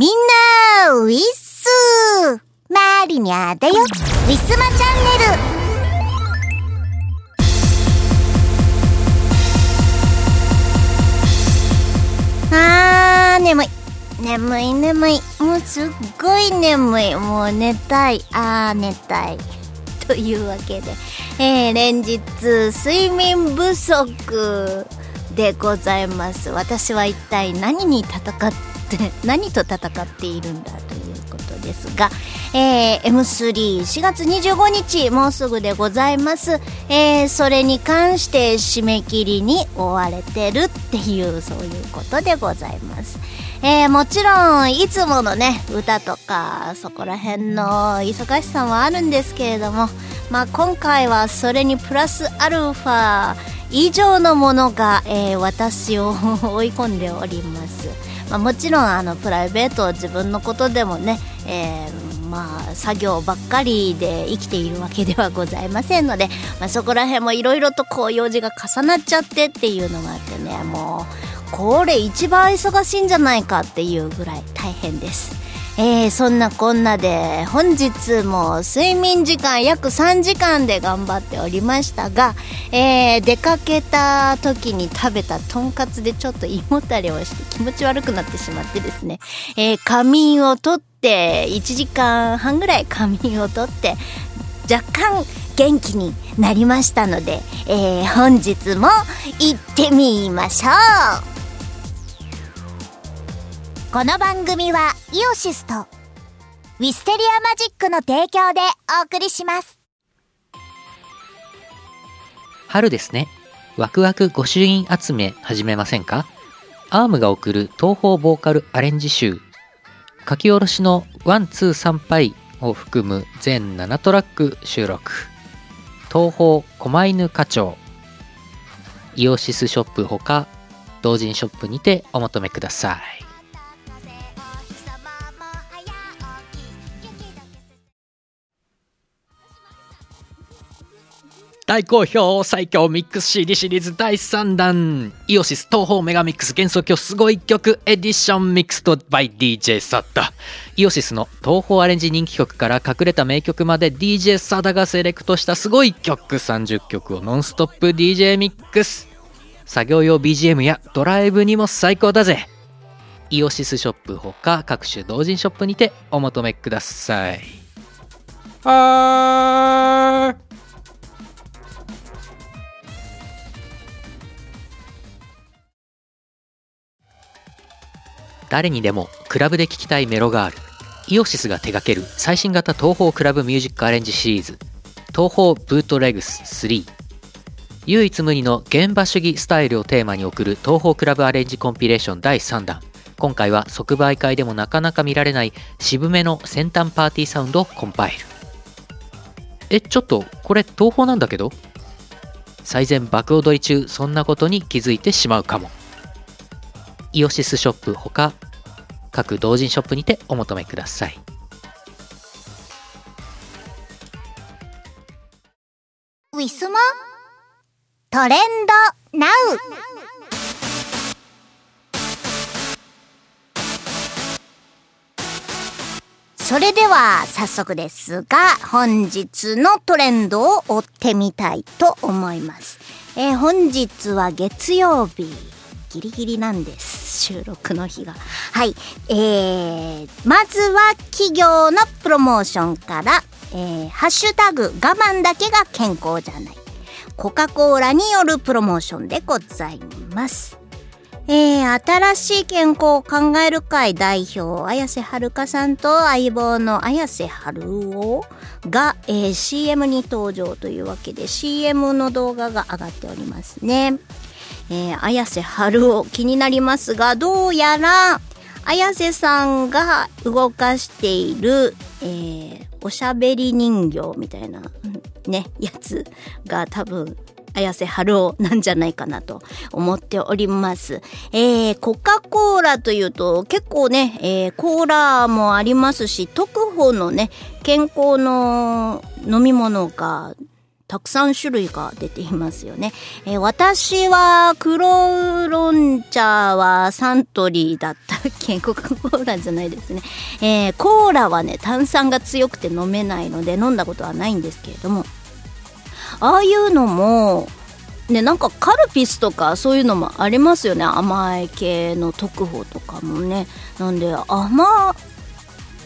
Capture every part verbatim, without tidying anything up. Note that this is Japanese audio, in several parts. みんなウィッスーマリニャだよ。ウィスマチャンネル。あー眠い眠い眠いもうすっごい眠い、もう寝たい、あー寝たいというわけで、えー、連日睡眠不足でございます。私は一体何に戦って何と戦っているんだということですが、えー、エムスリー しがつにじゅうごにちもうすぐでございます。えー、それに関して締め切りに追われてるっていうそういうことでございます。えー、もちろんいつものね歌とかそこら辺の忙しさはあるんですけれども、まあ、今回はそれにプラスアルファ以上のものが、えー、私を追い込んでおります。まあ、もちろんあのプライベート自分のことでもね、えー、まあ作業ばっかりで生きているわけではございませんので、まあ、そこら辺もいろいろとこう用事が重なっちゃってっていうのがあってね、もうこれ一番忙しいんじゃないかっていうぐらい大変です。えー、そんなこんなで本日も睡眠時間約さんじかんで頑張っておりましたが、えー、出かけた時に食べたとんかつでちょっと胃もたれをして気持ち悪くなってしまってですね、えー、仮眠をとっていちじかんはんぐらい仮眠をとって若干元気になりましたので、えー、本日も行ってみましょう。この番組はイオシスとウィステリアマジックの提供でお送りします。春ですね。ワクワク御朱印集め始めませんか？アームが送る東方ボーカルアレンジ集、書き下ろしのいちにさんぱいを含む全ななトラック収録。東方狛犬課長、イオシスショップほか同人ショップにてお求めください。大好評最強ミックス シーディー シリーズだいさんだん、イオシス東方メガミックス幻想郷すごい曲エディション、ミックスと by ディージェー サダ。イオシスの東方アレンジ人気曲から隠れた名曲まで ディージェー サダがセレクトしたすごい曲さんじゅっきょくをノンストップ ディージェー ミックス。作業用 ビージーエム やドライブにも最高だぜ。イオシスショップほか各種同人ショップにてお求めください。はーい。誰にでもクラブで聴きたいメロがある。イオシスが手掛ける最新型東方クラブミュージックアレンジシリーズ東方ブートレグススリー、唯一無二の現場主義スタイルをテーマに送る東方クラブアレンジコンピレーションだいさんだん。今回は即売会でもなかなか見られない渋めの先端パーティーサウンドをコンパイル。え、ちょっとこれ東方なんだけど？最前爆踊り中そんなことに気づいてしまうかも。イオシスショップほか各同人ショップにてお求めください。ウィスマトレンドナウ。それでは早速ですが本日のトレンドを追ってみたいと思います。えー、本日は月曜日ギリギリなんです、収録の日が。はい、えー、まずは企業のプロモーションから、えー、ハッシュタグ我慢だけが健康じゃない、コカ・コーラによるプロモーションでございます。えー、新しい健康を考える会代表綾瀬はるかさんと相棒の綾瀬はるおが、えー、シーエム に登場というわけで シーエム の動画が上がっておりますね。えー、綾瀬はるお気になりますが、どうやら綾瀬さんが動かしている、えー、おしゃべり人形みたいな、うん、ねやつが多分綾瀬はるおなんじゃないかなと思っております。えー、コカ・コーラというと結構ね、えー、コーラもありますし特保のね健康の飲み物がたくさん種類が出ていますよね。えー、私は黒ウロン茶はサントリーだったっけ、コカ・コーラじゃないですね、えー、コーラはね炭酸が強くて飲めないので飲んだことはないんですけれども、ああいうのもね、なんかカルピスとかそういうのもありますよね、甘い系の特報とかもね。なんで甘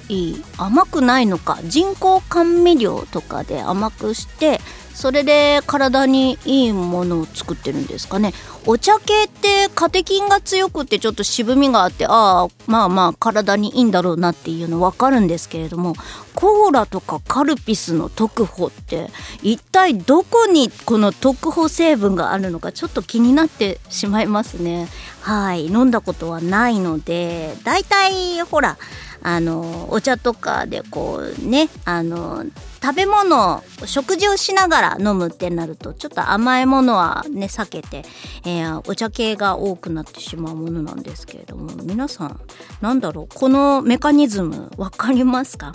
い甘くないのか、人工甘味料とかで甘くしてそれで体にいいものを作ってるんですかね。お茶系ってカテキンが強くてちょっと渋みがあって、ああまあまあ体にいいんだろうなっていうの分かるんですけれども、コーラとかカルピスの特保って一体どこにこの特保成分があるのかちょっと気になってしまいますね。はい、飲んだことはないので、だいたいほらあのお茶とかでこうね、あの食べ物食事をしながら飲むってなるとちょっと甘いものはね避けて、えー、お茶系が多くなってしまうものなんですけれども、皆さんなんだろう、このメカニズムわかりますか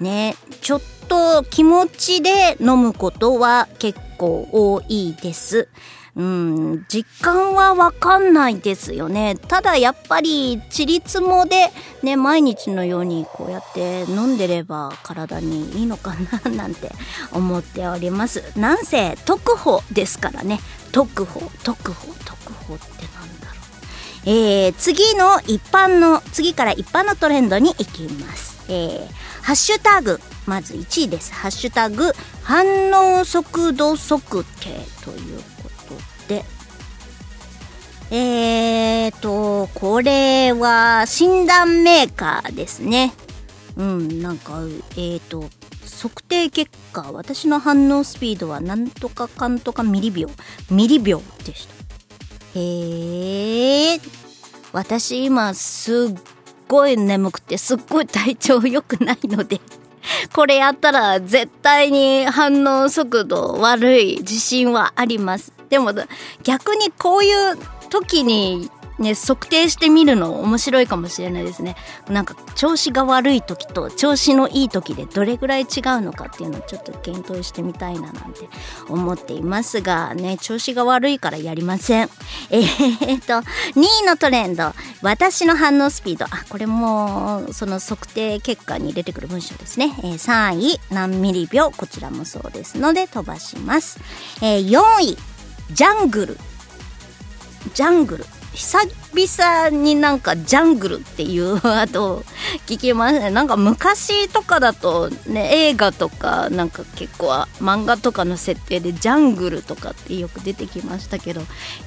ね。ちょっと気持ちで飲むことは結構多いです。うん、実感はわかんないですよね。ただやっぱりちりつもでね、毎日のようにこうやって飲んでれば体にいいのかななんて思っております。なんせ特報ですからね。特報特報特報ってなんだろう。えー、次の一般の次から一般のトレンドに行きます。えー、ハッシュタグまずいちいです。ハッシュタグ反応速度測定というで、えーとこれは診断メーカーですね。うん、なんかえーと測定結果、私の反応スピードはなんとかかんとかミリ秒ミリ秒でした。へえ、私今すっごい眠くてすっごい体調良くないので。これやったら絶対に反応速度悪い自信はあります。でも逆にこういう時にね測定してみるの面白いかもしれないですね。なんか調子が悪い時と調子のいい時でどれぐらい違うのかっていうのをちょっと検討してみたいななんて思っていますがね、調子が悪いからやりません。えーとにいのトレンド、私の反応スピード。あ、これもその測定結果に出てくる文章ですね。えー、さんい何ミリ秒、こちらもそうですので飛ばします。えー、よんいジャングルジャングル久々になんかジャングルっていうワードを聞きますね。なんか昔とかだとね、映画とかなんか結構漫画とかの設定でジャングルとかってよく出てきましたけど、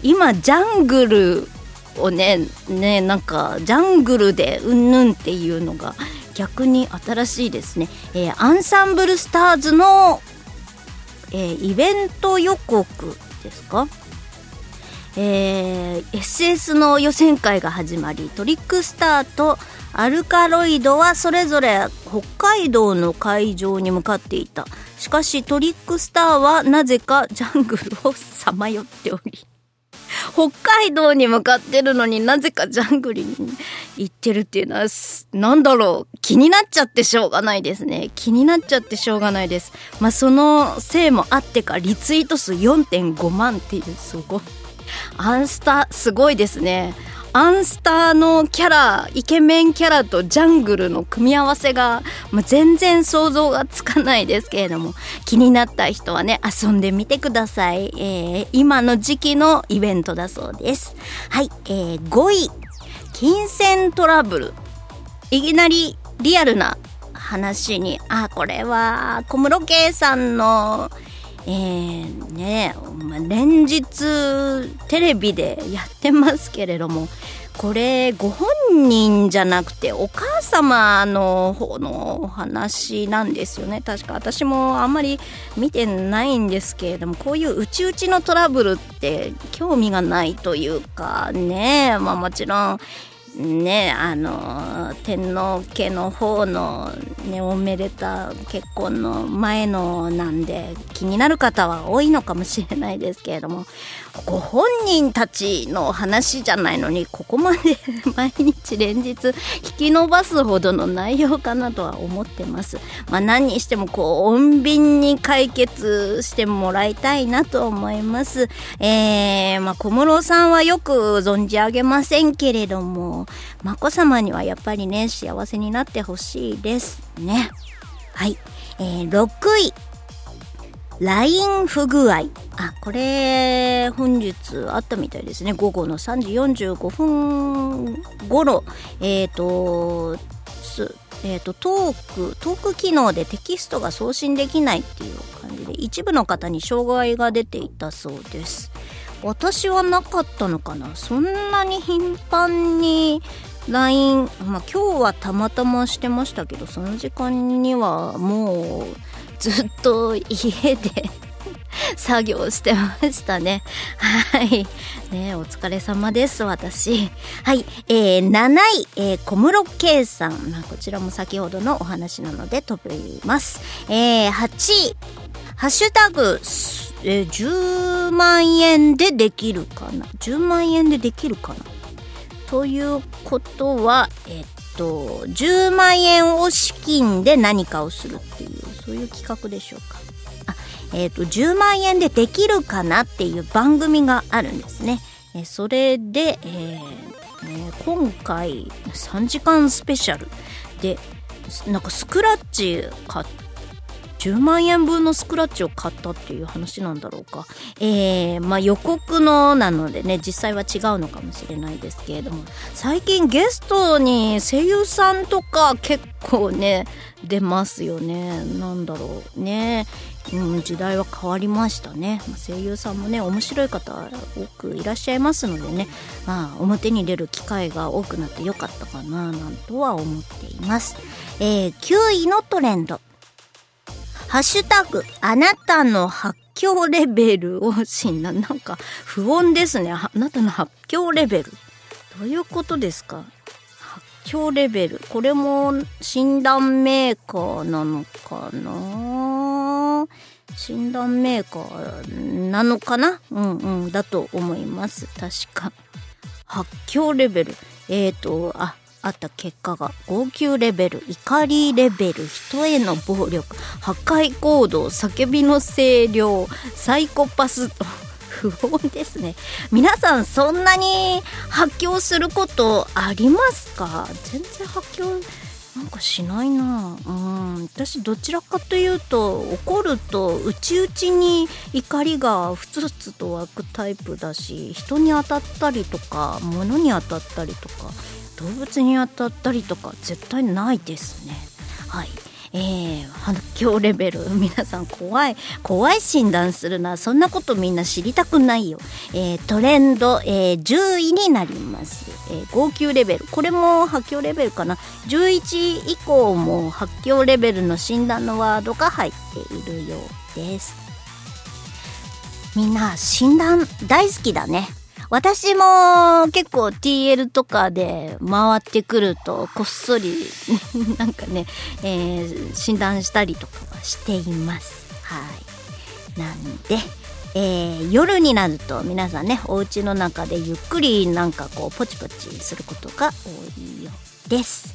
今ジャングルをね、ねなんかジャングルでうんぬんっていうのが逆に新しいですね。えー、アンサンブルスターズの、えー、イベント予告ですか。えー、エスエス の予選会が始まり、トリックスターとアルカロイドはそれぞれ北海道の会場に向かっていた。しかしトリックスターはなぜかジャングルをさまよっており、北海道に向かってるのになぜかジャングルに行ってるっていうのはなんだろう、気になっちゃってしょうがないですね。気になっちゃってしょうがないです。まあそのせいもあってかリツイート数 よんてんごまんっていうすごいアンスタすごいですね。アンスタのキャラ、イケメンキャラとジャングルの組み合わせが、まあ、全然想像がつかないですけれども、気になった人はね遊んでみてください。えー、今の時期のイベントだそうです。はい、えー、ごい金銭トラブル。いきなりリアルな話に、あ、これは小室圭さんのえーね、連日テレビでやってますけれども、これご本人じゃなくてお母様の方のお話なんですよね。確か私もあんまり見てないんですけれども、こういううちうちのトラブルって興味がないというかね、まあもちろんね、あの天皇家の方の、ね、おめでた結婚の前のなんで気になる方は多いのかもしれないですけれども、ご本人たちの話じゃないのにここまで毎日連日引き伸ばすほどの内容かなとは思ってます。まあ、何にしてもこう穏便に解決してもらいたいなと思います。えーまあ、小室さんはよく存じ上げませんけれども、眞子さまにはやっぱりね幸せになってほしいですね。はい、えー、ろくい ライン 不具合、あ、これ本日あったみたいですね。午後のさんじよんじゅうごふん頃、えーとすえーとトーク、トーク機能でテキストが送信できないっていう感じで一部の方に障害が出ていたそうです。私はなかったのかな。そんなに頻繁に ライン、まあ、今日はたまたましてましたけど、その時間にはもうずっと家で作業してましたね。はい、ね、お疲れ様です私。はい、えー、なない、えー、小室圭さん、まあ、こちらも先ほどのお話なので飛びます、えー、はちいハッシュタグ、えー、じゅうまんえんでできるかなじゅうまんえんでできるかなということは、えっとじゅうまんえんを資金で何かをするっていうそういう企画でしょうか。あ、えっとじゅうまんえんでできるかなっていう番組があるんですね。えそれで、えーえー、今回さんじかんスペシャルでなんかスクラッチ買ってじゅうまんえんぶんのスクラッチを買ったっていう話なんだろうか。えー、まあ予告のなのでね、実際は違うのかもしれないですけれども、最近ゲストに声優さんとか結構ね出ますよね。なんだろうね、うん、時代は変わりましたね。声優さんもね面白い方多くいらっしゃいますのでね、まあ表に出る機会が多くなってよかったかななんとは思っています。えー、きゅういのトレンド、ハッシュタグ、あなたの発狂レベルを診断。なんか不穏ですね。あなたの発狂レベル。どういうことですか？発狂レベル。これも診断メーカーなのかな？診断メーカーなのかな？うんうん。だと思います。確か。発狂レベル。えーと、あ、あった結果が号泣レベル、怒りレベル、人への暴力、破壊行動、叫びの声量、サイコパスと不穏ですね。皆さんそんなに発狂することありますか？全然発狂なんかしないな。うん、私どちらかというと怒ると内々に怒りがふつふつと湧くタイプだし、人に当たったりとか物に当たったりとか動物に当たったりとか絶対ないですね。はい、えー、発狂レベル、皆さん怖い怖い診断するな。そんなことみんな知りたくないよ。えー、トレンド、えー、じゅういになります、えー、号泣レベル、これも発狂レベルかな。じゅういち以降も発狂レベルの診断のワードが入っているようです。みんな診断大好きだね。私も結構 ティーエル とかで回ってくるとこっそりなんかね、えー、診断したりとかはしています。はい。なんで、えー、夜になると皆さんねお家の中でゆっくりなんかこうポチポチすることが多いようです。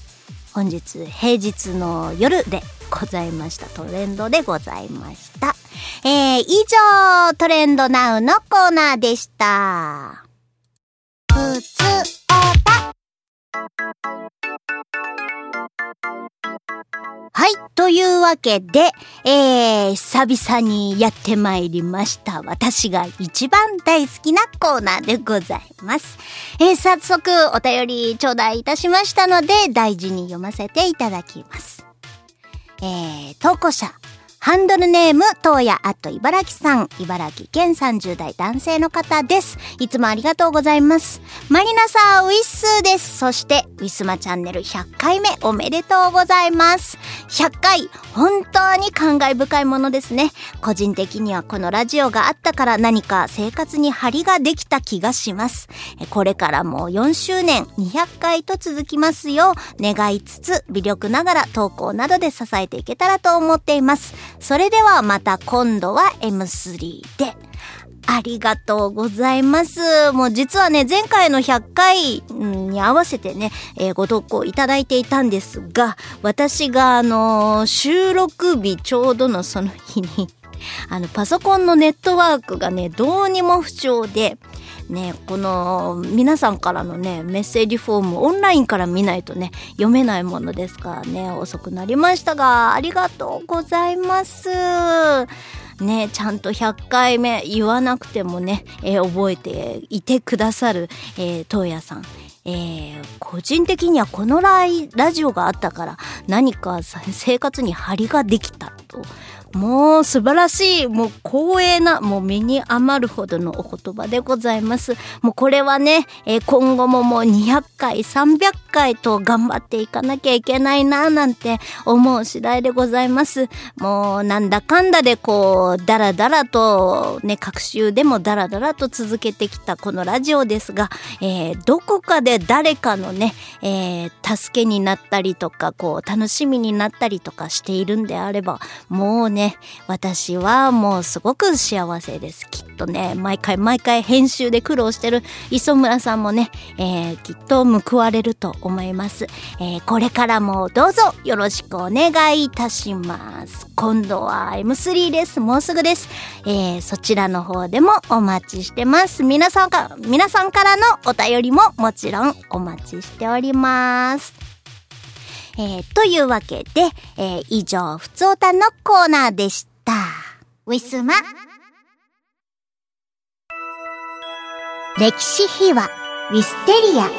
本日平日の夜でございました。トレンドでございました。えー、以上トレンドナウのコーナーでした。ふつおた。はい、というわけで、えー、久々にやってまいりました。私が一番大好きなコーナーでございます。えー、早速お便り頂戴いたしましたので、大事に読ませていただきます。えー、投稿者。ハンドルネーム、東野あと茨城さん。茨城県さんじゅう代男性の方です。いつもありがとうございます。マリナさん、ウィッスーです。そして、ウィスマチャンネルひゃっかいめおめでとうございます。ひゃっかい本当に感慨深いものですね。個人的にはこのラジオがあったから何か生活に張りができた気がします。これからもよんしゅうねんにひゃっかいと続きますよう願いつつ、微力ながら投稿などで支えていけたらと思っています。それではまた今度は エムスリー で。ありがとうございます。もう実はね、前回のひゃっかいに合わせてね、えー、ご投稿いただいていたんですが、私があのー、収録日ちょうどのその日に、あの、パソコンのネットワークがね、どうにも不調で、ね、この皆さんからのねメッセージフォームオンラインから見ないとね読めないものですからね、遅くなりましたがありがとうございますね。ちゃんとひゃっかいめ言わなくてもね、えー、覚えていてくださる、えー、東谷さん、えー、個人的にはこの ラ, ラジオがあったから何か生活に張りができたと、もう素晴らしい、もう光栄な、もう身に余るほどのお言葉でございます。もうこれはね、えー、今後ももうにひゃっかいさんびゃっかいと頑張っていかなきゃいけないななんて思う次第でございます。もうなんだかんだでこうだらだらとね、隔週でもだらだらと続けてきたこのラジオですが、えー、どこかで誰かのね、えー、助けになったりとか、こう楽しみになったりとかしているんであれば、もうね私はもうすごく幸せです。きっとね、毎回毎回編集で苦労してる磯村さんもね、えー、きっと報われると思います、えー、これからもどうぞよろしくお願いいたします。今度は エムスリー です。もうすぐです、えー、そちらの方でもお待ちしてます。皆さんか、皆さんからのお便りももちろんお待ちしております。えー、というわけで、えー、以上ふつおたのコーナーでした。ウィスマ歴史秘話ウィステリア。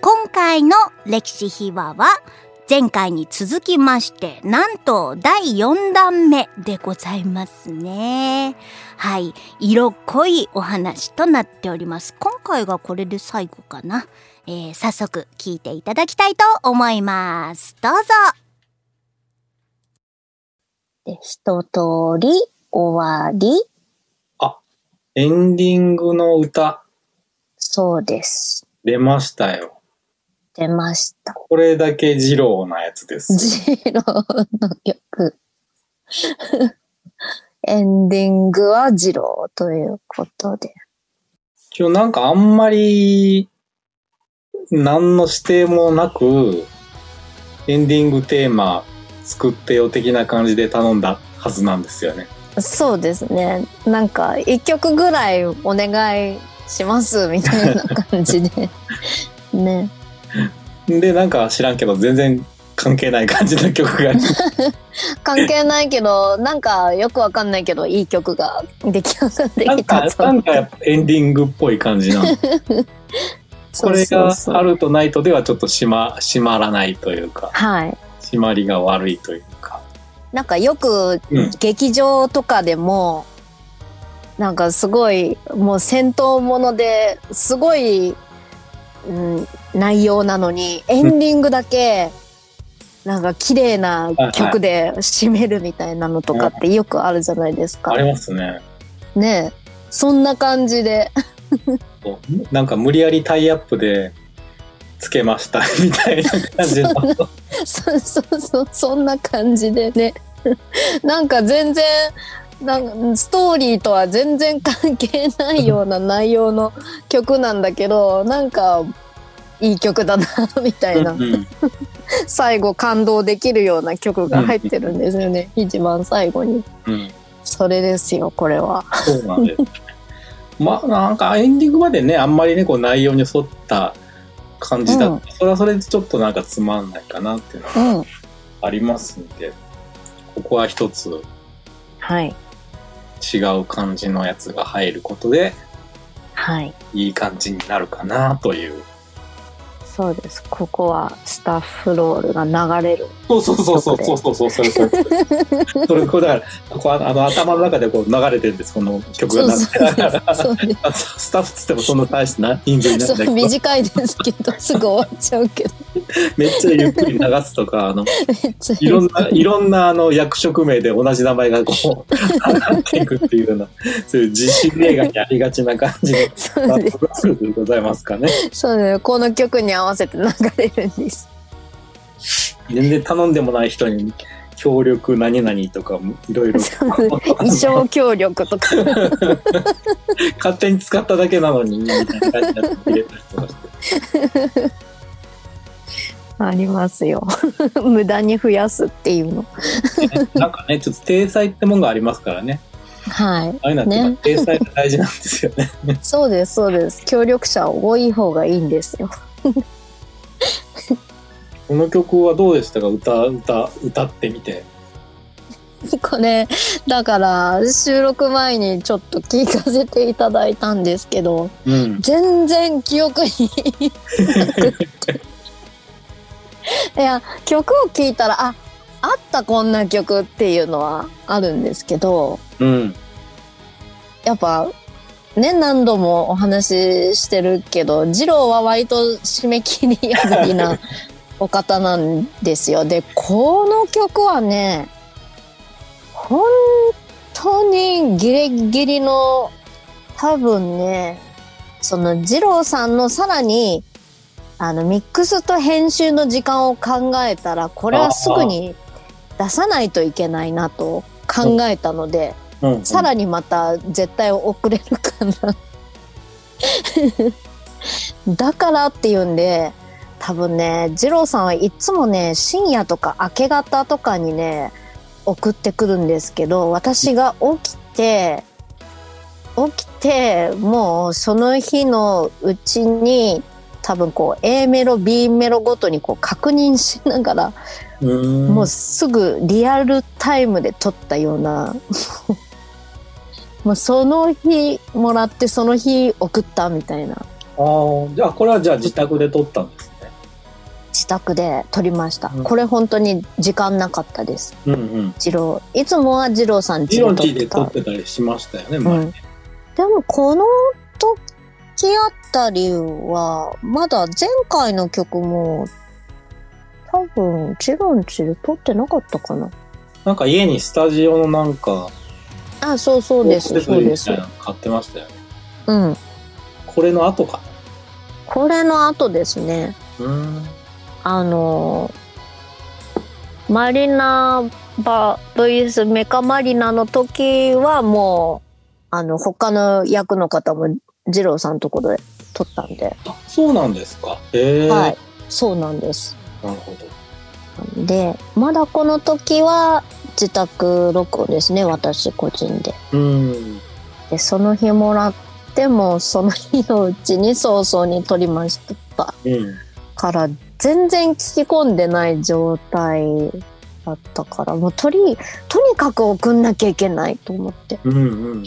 今回の歴史秘話は前回に続きまして、なんとだいよんだんめでございますね。はい、色濃いお話となっております。今回がこれで最後かな。えー、早速聞いていただきたいと思います。どうぞ。で、一通り終わり。あ、エンディングの歌。そうです。出ましたよ。出ました。これだけ二郎なやつです。二郎の曲エンディングは二郎ということで、今日なんかあんまり何の指定もなくエンディングテーマ作ってよ的な感じで頼んだはずなんですよね。そうですね、なんか一曲ぐらいお願いしますみたいな感じでね。でなんか知らんけど全然関係ない感じの曲が関係ないけどなんかよくわかんないけどいい曲が出来上がってきたと。なんかなんかエンディングっぽい感じなこれがあるとないとではちょっと締ま、締まらないというか、はい、締まりが悪いというか、なんかよく劇場とかでも、うん、なんかすごいもう戦闘ものですごい、うん、内容なのにエンディングだけなんか綺麗な曲で締めるみたいなのとかってよくあるじゃないですか。ありますね。ねえ、そんな感じでなんか無理やりタイアップでつけましたみたいな感じのそうそうそう、そんな感じでねなんか全然なんかストーリーとは全然関係ないような内容の曲なんだけどなんかいい曲だなみたいな、うんうん、最後感動できるような曲が入ってるんですよね、うん、一番最後に、うん、それですよこれは。そうなんですまあなんかエンディングまでねあんまりねこう内容に沿った感じだって、うん、それはそれでちょっとなんかつまんないかなっていうのがありますんで、うん、ここは一つ、はい、違う感じのやつが入ることで、はい、いい感じになるかなというそうです。ここはスタッフロールが流れる。そうそうそうそうそうそうそうそうそうそうそれこうだからここあの頭の中でこう流れてるんです。この曲が流れてるからスタッフつってもそんな大してな人数になるんだけど短いですけどすぐ終わっちゃうけどめっちゃゆっくり流すとかあのいろんないろんなあの役職名で同じ名前がこう上っていくっていうようなそういう自信映画にありがちな感じのそうですでございますかね。そうね、この曲に合わせて流れるんです。全然頼んでもない人に協力何々とかいろいろ衣装協力とか勝手に使っただけなのにみたいな感じになって入れたりとかしてありますよ無駄に増やすっていうのなんかねちょっと体裁ってもんがありますからね。はい、あれなんてね、体裁が大事なんですよねそうですそうです。協力者多い方がいいんですよこの曲はどうでしたか？歌、歌、歌ってみて。これだから収録前にちょっと聞かせていただいたんですけど、うん、全然記憶になくっていや曲を聴いたらああったこんな曲っていうのはあるんですけど、うん、やっぱね何度もお話ししてるけど二郎は割と締め切り破りなお方なんですよでこの曲はね本当にギリギリの多分ねその二郎さんのさらにあのミックスと編集の時間を考えたらこれはすぐに出さないといけないなと考えたので、うんうん、さらにまた絶対遅れるかなだからっていうんで多分ね二郎さんはいつもね深夜とか明け方とかにね送ってくるんですけど私が起きて起きてもうその日のうちに多分こう A メロ B メロごとにこう確認しながらうーんもうすぐリアルタイムで撮ったようなもうその日もらってその日送ったみたいな。ああ、じゃあこれはじゃあ自宅で撮ったんですね。自宅で撮りました、うん、これ本当に時間なかったです、うんうん、二郎いつもは二郎さん家で撮ってた二郎家で撮ってたりしましたよね前、うん、でもこの時あたりはまだ前回の曲も多分チロンチで撮ってなかったかな。なんか家にスタジオのなんかあそうそうですそうですみたいなの買ってましたよね。うん。これの後か。これの後ですね。うん。あのマリナバ ブイエス メカマリナの時はもうあの他の役の方も二郎さんのところで撮ったんで。あ、そうなんですか。へえ。はい、そうなんです。なるほど。で、まだこの時は自宅録音ですね、私個人で。うん。で、その日もらってもその日のうちに早々に撮りました、うん、から全然聞き込んでない状態だったから、もうとりとにかく送んなきゃいけないと思って、うんうん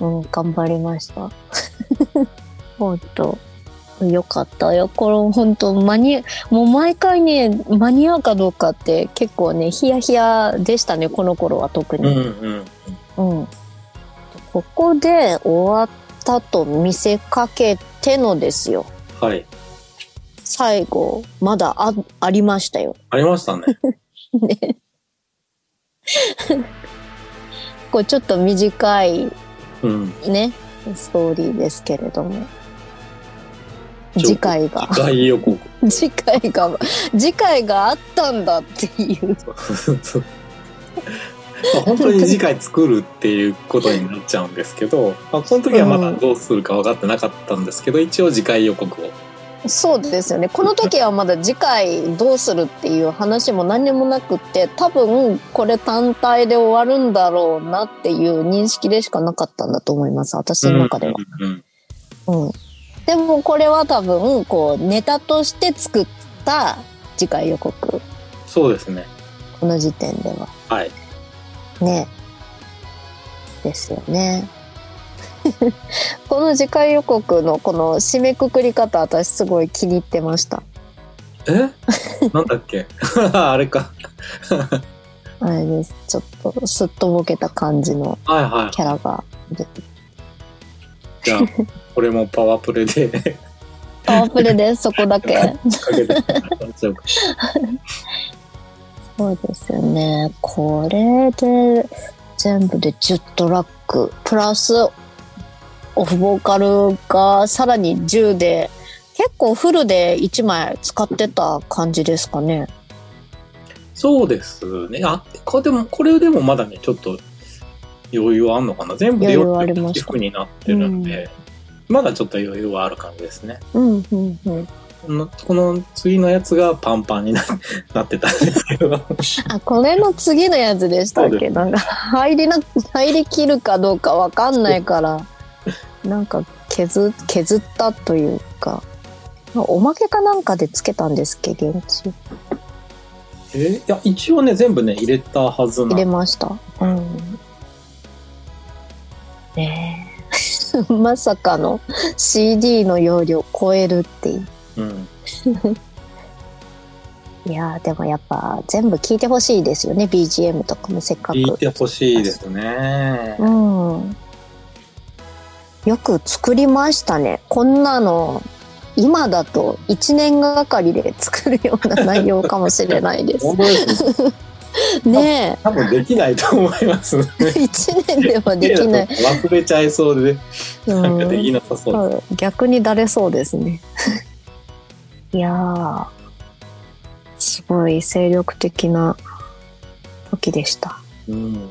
うん、うん、頑張りました。本当。よかったよ。これ本当マニもう毎回ね間に合うかどうかって結構ねヒヤヒヤでしたねこの頃は特に、うんうんうん、ここで終わったと見せかけてのですよ。はい。最後まだ あ, ありましたよ。ありましたね。ねこうちょっと短いね、うん、ストーリーですけれども。次回が次回予告次回が次回があったんだっていうまあ本当に次回作るっていうことになっちゃうんですけど、まあ、この時はまだどうするか分かってなかったんですけど、うん、一応次回予告を。そうですよね。この時はまだ次回どうするっていう話も何もなくって多分これ単体で終わるんだろうなっていう認識でしかなかったんだと思います私の中では、うんうんうんうん。でもこれは多分こうネタとして作った次回予告。そうですね。この時点では。はい。ね。ですよね。この次回予告のこの締めくくり方私すごい気に入ってました。えなんだっけあれかあれです。ちょっとすっとぼけた感じのキャラが出て、はいはい、じゃあこれもパワープレでパワープレでそこだけそうですよね。これで全部でじゅうトラックプラスオフボーカルがさらにじゅうで、結構フルでいちまい使ってた感じですかね。そうですね。あ、でもこれでもまだねちょっと余裕あんのかな。全部でよんじゅうきゅうふんになってるんで、うん、まだちょっと余裕はある感じですね、うんうんうん、この次のやつがパンパンに な, なってたんですけどあ、これの次のやつでしたっけ。なんか入りな入りきるかどうか分かんないからなんか 削, 削ったというか、おまけかなんかでつけたんですっけ、現地。えー、いや一応ね全部ね入れたはずな。入れました。うん。ねえまさかの シーディー の容量を超えるっていう。うん、いやでもやっぱ全部聴いてほしいですよね。 ビージーエム とかもせっかく。聴いてほしいですね。うん。よく作りましたね。こんなの今だといちねんがかりで作るような内容かもしれないですねえ、多分できないと思いますねいちねんではできない。忘れちゃいそうで、なんかできなさそうです、うん、逆にだれそうですねいやすごい精力的な時でした、うん。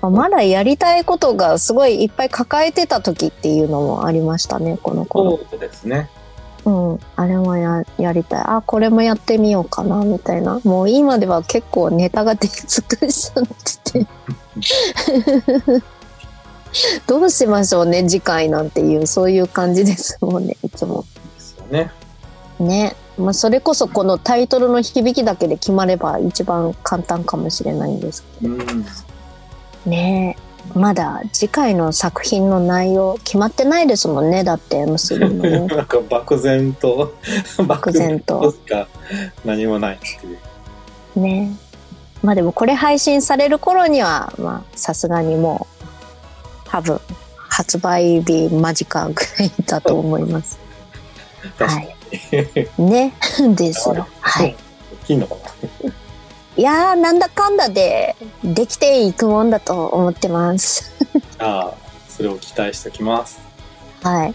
まだやりたいことがすごいいっぱい抱えてた時っていうのもありましたね、この頃。そうですね。うん、あれも や, やりたい、あ、これもやってみようかなみたいな。もう今では結構ネタが出尽くしちゃっててどうしましょうね次回なんていう、そういう感じですもんね、いつも。ですよね。ね、まあ、それこそこのタイトルの響きだけで決まれば一番簡単かもしれないんですけど。うん、ねえ、まだ次回の作品の内容決まってないですもんね。だって結びもねなんか漠然と漠然としか何もないっていうね。まあでもこれ配信される頃にはまあさすがにもう多分発売日間近ぐらいだと思いますはいねですよ。はい、大きいのかな。いやー、なんだかんだでできていくもんだと思ってますああ、それを期待しておきますはい。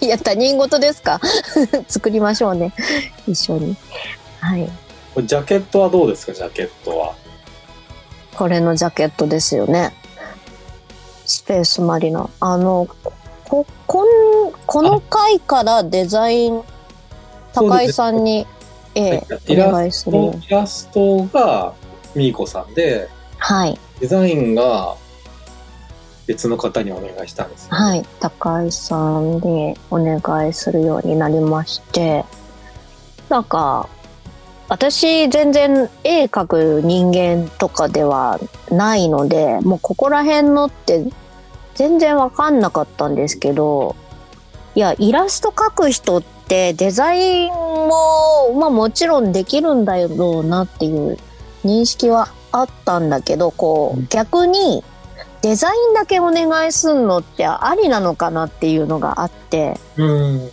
いやいや、他人事ですか作りましょうね一緒に。はい。ジャケットはどうですか。ジャケットはこれのジャケットですよね、スペースマリナ。あの こ, こ, んこの回からデザイン高井さんにええ、イラスト、イラストがみーこさんで、はい、デザインが別の方にお願いしたんですよね。はい、高井さんにお願いするようになりまして、なんか私全然絵描く人間とかではないので、もうここら辺のって全然分かんなかったんですけど、いやイラスト描く人ってでデザインも、まあ、もちろんできるんだろうなっていう認識はあったんだけど、こう逆にデザインだけお願いすんのってありなのかなっていうのがあって、うん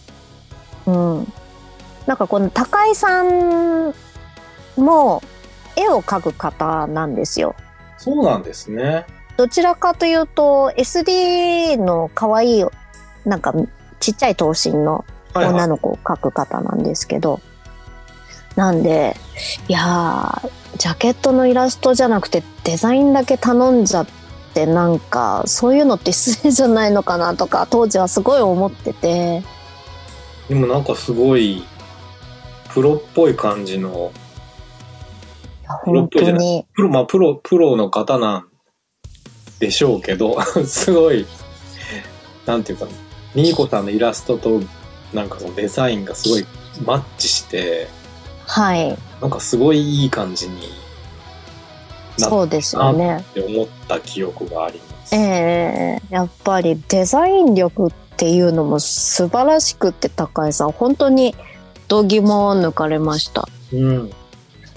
うん、なんかこの高井さんも絵を描く方なんですよ。そうなんですね。どちらかというと エスディー の可愛いなんかちっちゃい頭身の女の子を描く方なんですけど、なんでいやジャケットのイラストじゃなくてデザインだけ頼んじゃって、なんかそういうのって失礼じゃないのかなとか当時はすごい思ってて、でもなんかすごいプロっぽい感じの、本当にプロ、まあプロプロの方なんでしょうけどすごいなんていうか、みーこさんのイラストとなんかそのデザインがすごいマッチして、はい、なんかすごいいい感じになったなって思った記憶があります。えー、やっぱりデザイン力っていうのも素晴らしくって、高井さん本当にと疑問抜かれました、うん、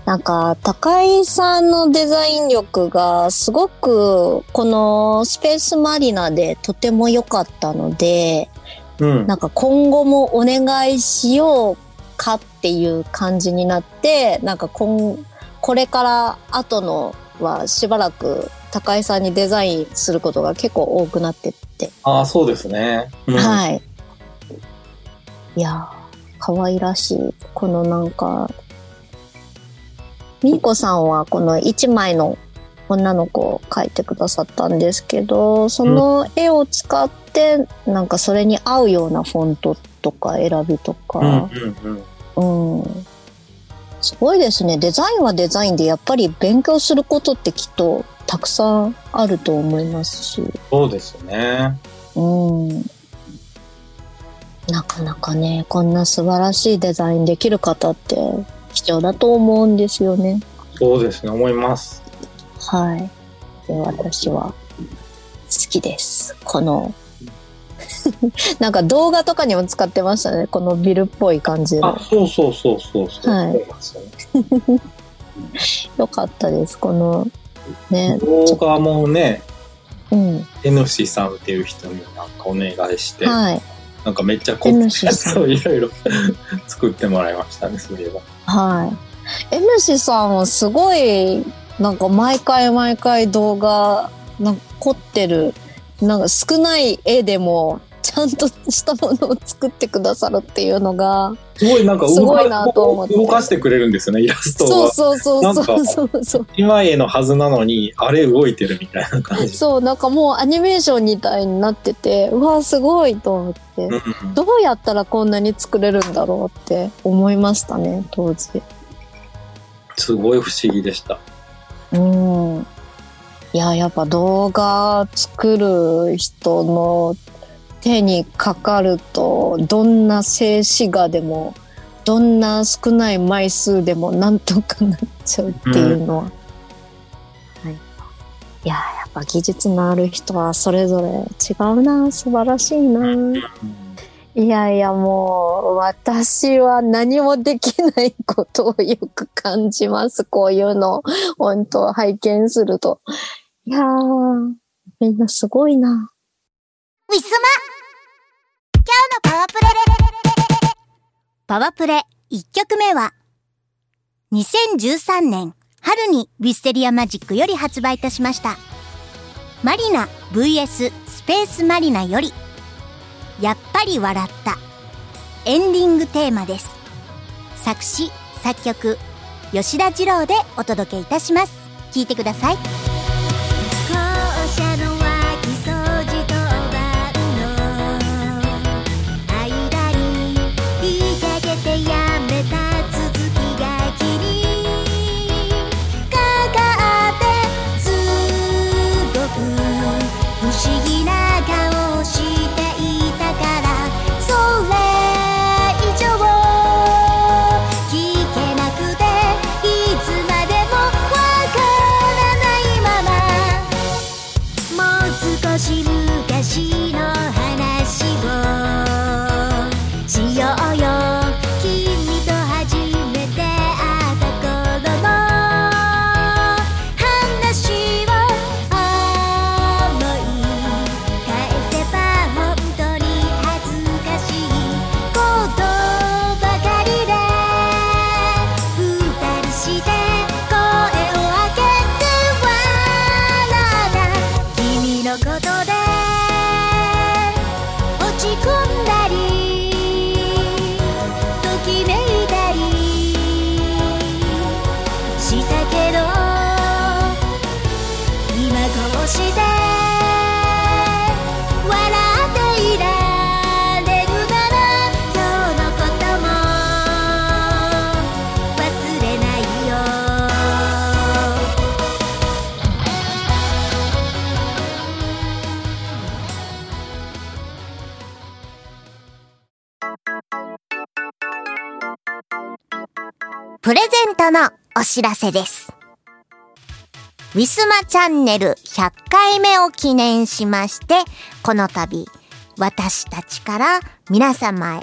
なんか高井さんのデザイン力がすごくこのスペースマリナでとても良かったので、うん、なんか今後もお願いしようかっていう感じになって、なんかこれから後のはしばらく高井さんにデザインすることが結構多くなってって。ああ、そうですね、うん、はい。いやー、かわいらしい。このなんかみーこさんはこのいちまいの女の子を描いてくださったんですけど、その絵を使ってなんかそれに合うようなフォントとか選びとか、うんうんうんうん、すごいですね。デザインはデザインでやっぱり勉強することってきっとたくさんあると思いますし。そうですね、うん、なかなかね、こんな素晴らしいデザインできる方って貴重だと思うんですよね。そうですね、思います。はい。で、私は好きです、このなんか動画とかにも使ってましたね、このビルっぽい感じの。あ、そうそうそうそうそう、はいよかったです、このね、動画もね、うん、N氏さんっていう人になんかお願いして、はい、なんかめっちゃコツをいろいろ作ってもらいましたね、そういえば。はい。N氏さんはすごいなんか毎回毎回動画なんか凝ってる、なんか少ない絵でもちゃんとしたものを作ってくださるっていうのがすごいなんか動か、動かしてくれるんですよね、イラストは。そうそうそうそうそうそう、今絵のはずなのにあれ動いてるみたいな感じ。そう、なんかもうアニメーションみたいになってて、うわーすごいと思ってどうやったらこんなに作れるんだろうって思いましたね、当時。すごい不思議でした。うん、いや、やっぱ動画作る人の手にかかると、どんな静止画でもどんな少ない枚数でもなんとかなっちゃうっていうのは、うん、はい、いや、やっぱ技術のある人はそれぞれ違うな、素晴らしいな、うん、いやいや、もう私は何もできないことをよく感じます、こういうの本当拝見すると。いやー、みんなすごいな。ウィスマ今日のパワープレパワープレいっきょくめは、にせんじゅうさんねん春にウィステリアマジックより発売いたしましたマリナ ブイエス スペースマリナより、やっぱり笑ったエンディングテーマです。作詞作曲吉田二郎でお届けいたします。聴いてください。プレゼントのお知らせです。ウィスマチャンネルひゃっかいめを記念しまして、この度私たちから皆様へ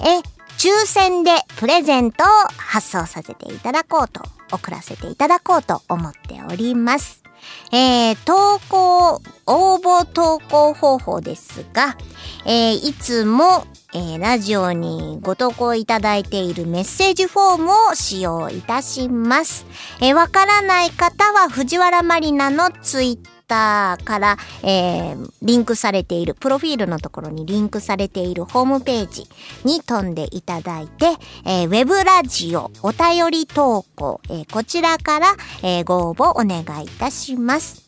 抽選でプレゼントを発送させていただこうと、送らせていただこうと思っております。えー、投稿、応募投稿方法ですが、えー、いつも、えー、ラジオにご投稿いただいているメッセージフォームを使用いたします。えー、わからない方は藤原マリナのツイッターから、えー、リンクされているプロフィールのところにリンクされているホームページに飛んでいただいて、えー、ウェブラジオお便り投稿、えー、こちらから、えー、ご応募お願いいたします。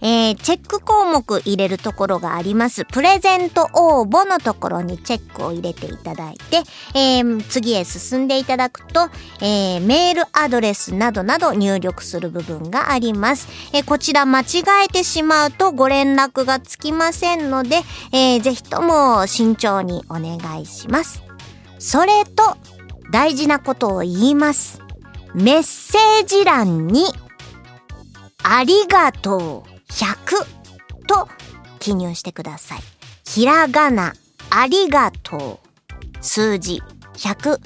えー、チェック項目入れるところがあります。プレゼント応募のところにチェックを入れていただいて、えー、次へ進んでいただくと、えー、メールアドレスなどなど入力する部分があります。えー、こちら間違えてしまうとご連絡がつきませんので、えー、ぜひとも慎重にお願いします。それと大事なことを言います。メッセージ欄にありがとうひゃくと記入してください。ひらがなありがとう、数字ひゃく、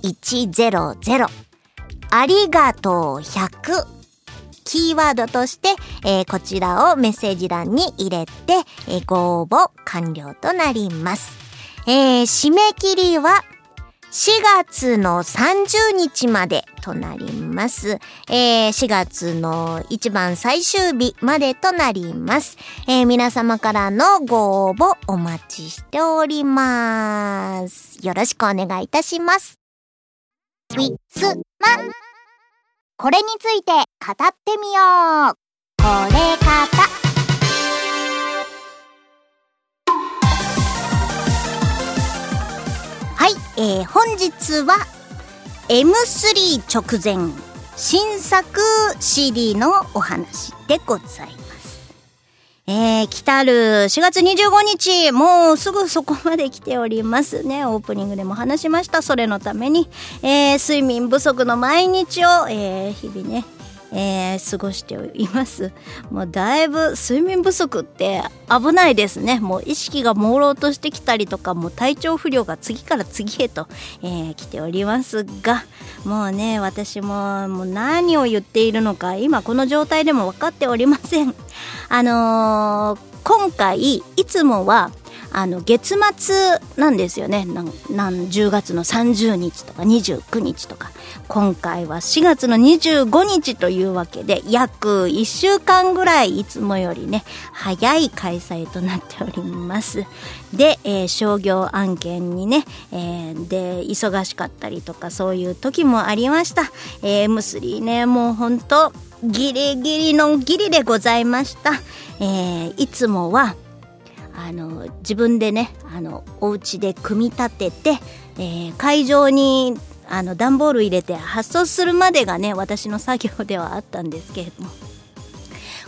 ひゃく、ありがとうひゃく、キーワードとして、えー、こちらをメッセージ欄に入れて、えー、ご応募完了となります。えー、締め切りはしがつのさんじゅうにちまでとなります。えー、しがつの一番最終日までとなります。えー、皆様からのご応募お待ちしております。よろしくお願いいたします。ウィッツマン、これについて語ってみよう。これかたえー、本日は エムスリー 直前新作 シーディー のお話でございます。えー、来たるしがつにじゅうごにち、もうすぐそこまで来ておりますね。オープニングでも話しました。それのために、えー、睡眠不足の毎日を、えー、日々ね、えー、過ごしています。もうだいぶ睡眠不足って危ないですね。もう意識が朦朧としてきたりとか、もう体調不良が次から次へと、えー、来ておりますが、もうね、私ももう何を言っているのか今この状態でも分かっておりません。あのー、今回いつもはあの月末なんですよね。なんなんじゅうがつのさんじゅうにちとかにじゅうくにちとか、今回はしがつのにじゅうごにちというわけで、約いっしゅうかんぐらいいつもよりね早い開催となっております。で、えー、商業案件にね、えー、で忙しかったりとか、そういう時もありました。えー、エムスリー ね、もうほんとギリギリのギリでございました。えー、いつもはあの自分でね、あのお家で組み立てて、えー、会場にあの段ボール入れて発送するまでがね、私の作業ではあったんですけれども、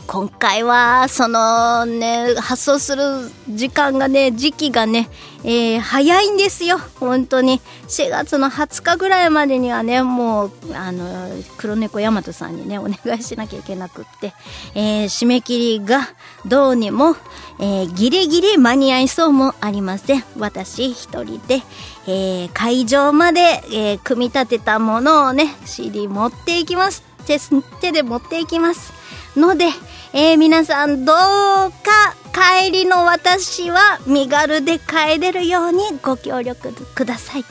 今回はそのね発送する時間がね、時期がね、えー、早いんですよ。本当にしがつのはつかぐらいまでにはね、もうあの黒猫大和さんにねお願いしなきゃいけなくって、えー、締め切りがどうにも、えー、ギリギリ間に合いそうもありません。私一人で、えー、会場まで、えー、組み立てたものをね シーディー 持っていきます。手、手で持っていきますので、えー、皆さんどうか帰りの私は身軽で帰れるようにご協力ください。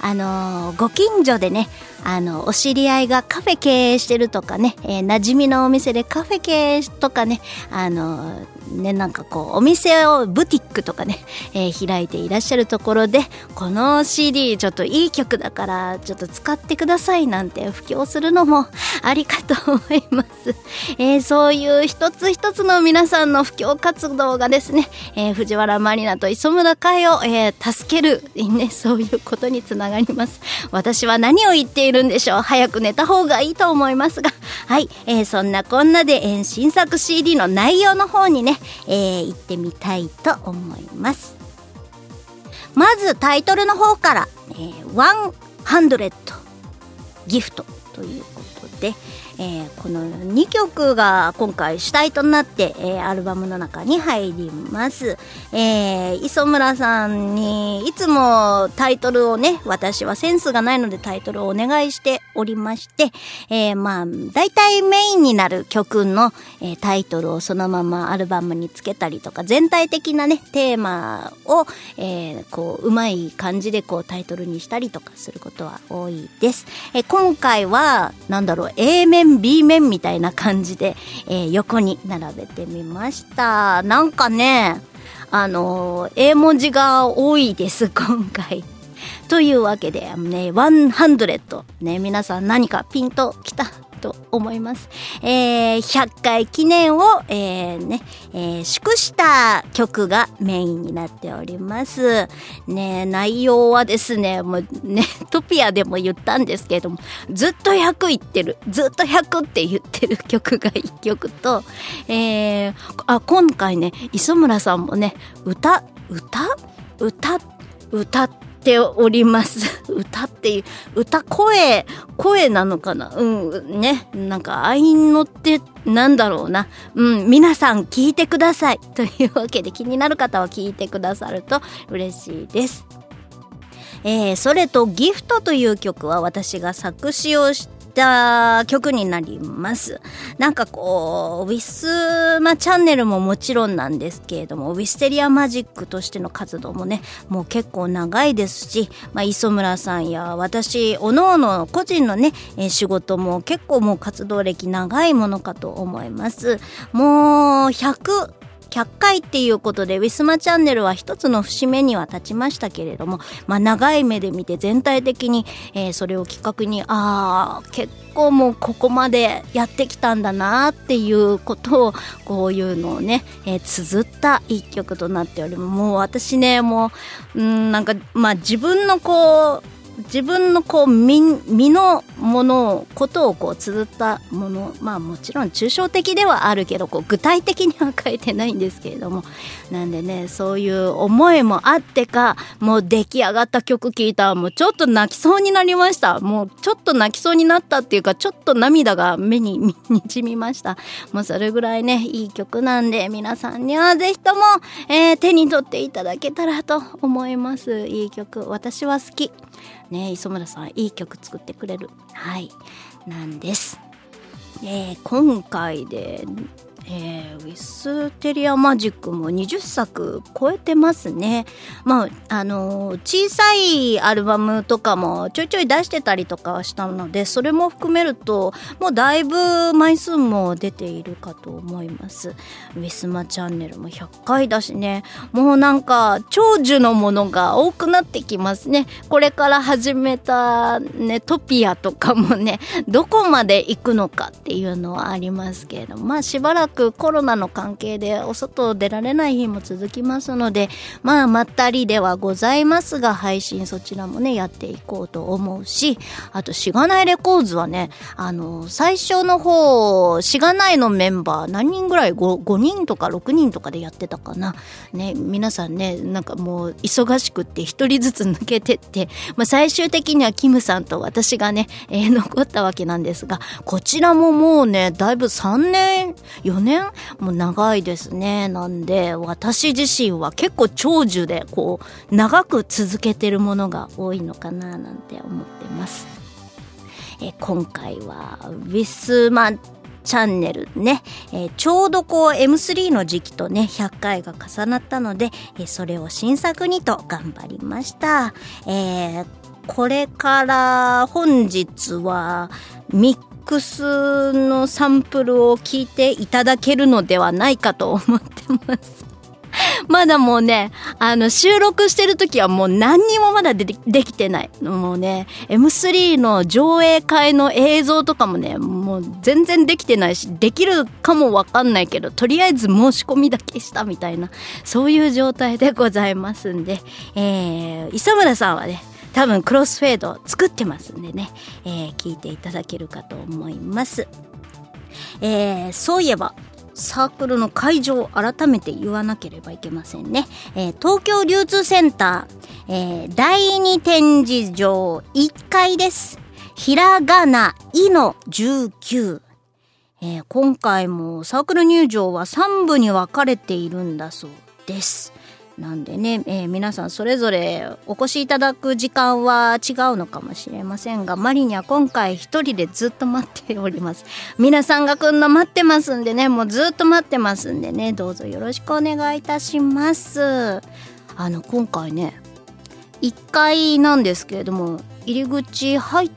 あのー、ご近所でね、あのお知り合いがカフェ経営してるとかね、えー、馴染みのお店でカフェ経営とかね、あのー、ね、なんかこうお店をブティックとかね、えー、開いていらっしゃるところで、この シーディー ちょっといい曲だからちょっと使ってくださいなんて布教するのもありかと思います。えー、そういう一つ一つの皆さんの布教活動がですね、えー、藤原マリナと磯村会を、えー、助ける、ね、そういうことにつながります。私は何を言っているいるんでしょう。早く寝た方がいいと思いますが、はい、えー、そんなこんなで、えー、新作 シーディー の内容の方にね、えー、行ってみたいと思います。まずタイトルの方から、えー、ひゃくギフトということで、えー、このにきょくが今回主体となって、えー、アルバムの中に入ります、えー、磯村さんにいつもタイトルをね、私はセンスがないのでタイトルをお願いしておりまして、えー、まあ大体メインになる曲の、えー、タイトルをそのままアルバムにつけたりとか、全体的なねテーマを、えー、こううまい感じでこうタイトルにしたりとかすることは多いです、えー、今回はなんだろう A 面B 面みたいな感じで、えー、横に並べてみました。なんかねあのー、英文字が多いです今回というわけで、あのねひゃくね、皆さん何かピンときたと思います、えー、ひゃっかい記念を、えーねえー、祝した曲がメインになっております、ね、内容はですね、もうねトピアでも言ったんですけれども、ずっとひゃく言ってるずっとひゃくって言ってる曲がいっきょくと、えー、あ今回ね磯村さんもね歌歌歌歌ってております歌っていう歌声声なのかな、うんね、なんかアイノってなんだろうな、うん、皆さん聞いてくださいというわけで、気になる方は聞いてくださると嬉しいです。えー、それとギフトという曲は私が作詞をして曲になります。なんかこうウィスマチャンネルももちろんなんですけれども、ウィステリアマジックとしての活動もねもう結構長いですし、まあ、磯村さんや私おのおの個人のね仕事も結構もう活動歴長いものかと思います。もうひゃくひゃっかいっていうことでウィスマチャンネルは一つの節目には立ちましたけれども、まあ、長い目で見て全体的に、えー、それをきっかけにあー結構もうここまでやってきたんだなっていうことを、こういうのをね、えー、綴った一曲となっております。もう私ねもう、うん、なんかまあ自分のこう自分のこう 身, 身のものことをこう綴ったもの、まあもちろん抽象的ではあるけどこう具体的には書いてないんですけれども、なんでねそういう思いもあってか、もう出来上がった曲聴いたらもうちょっと泣きそうになりました。もうちょっと泣きそうになったっていうか、ちょっと涙が目ににじみました。もうそれぐらいねいい曲なんで、皆さんにはぜひとも、えー、手に取っていただけたらと思います。いい曲私は好きね、磯村さんいい曲作ってくれる、はい、なんです、えー、今回で、えー、ウィステリアマジックもにじゅっさく超えてますね。まああのー、小さいアルバムとかもちょいちょい出してたりとかしたので、それも含めるともうだいぶ枚数も出ているかと思います。ウィスマチャンネルもひゃっかいだしね、もうなんか長寿のものが多くなってきますね。これから始めた、ね、トピアとかもねどこまで行くのかっていうのはありますけれども、まあしばらくコロナの関係でお外を出られない日も続きますので、まあまったりではございますが、配信そちらもねやっていこうと思うし、あとしがないレコーズはね、あの最初の方しがないのメンバー何人ぐらい 5, 5人とかろくにんとかでやってたかな、ね、皆さんねなんかもう忙しくって一人ずつ抜けてって、まあ、最終的にはキムさんと私がね、えー、残ったわけなんですが、こちらももうねだいぶさんねんよねんもう長いですね。なんで私自身は結構長寿でこう長く続けてるものが多いのかななんて思ってます。え今回はウィスマチャンネルね、えー、ちょうどこう エムスリー の時期とねひゃっかいが重なったので、えー、それを新作にと頑張りました。えー、これから本日はみっかミックスのサンプルを聞いていただけるのではないかと思ってますまだもうねあの収録してる時はもう何にもまだ で, できてない。もうね エムスリー の上映会の映像とかもねもう全然できてないし、できるかもわかんないけどとりあえず申し込みだけしたみたいな、そういう状態でございますんで、えー、磯村さんはね多分クロスフェードを作ってますんでね、えー、聞いていただけるかと思います。えー、そういえばサークルの会場を改めて言わなければいけませんね。えー、東京流通センター、えー、だいに展示場いっかいです。ひらがないのじゅうきゅうえー、今回もサークル入場はさんぶに分かれているんだそうです。なんでね、えー、皆さんそれぞれお越しいただく時間は違うのかもしれませんが、マリには今回一人でずっと待っております。皆さんが来んの待ってますんでね、もうずっと待ってますんでね、どうぞよろしくお願いいたします。あの今回ね、いっかいなんですけれども、入り口入っ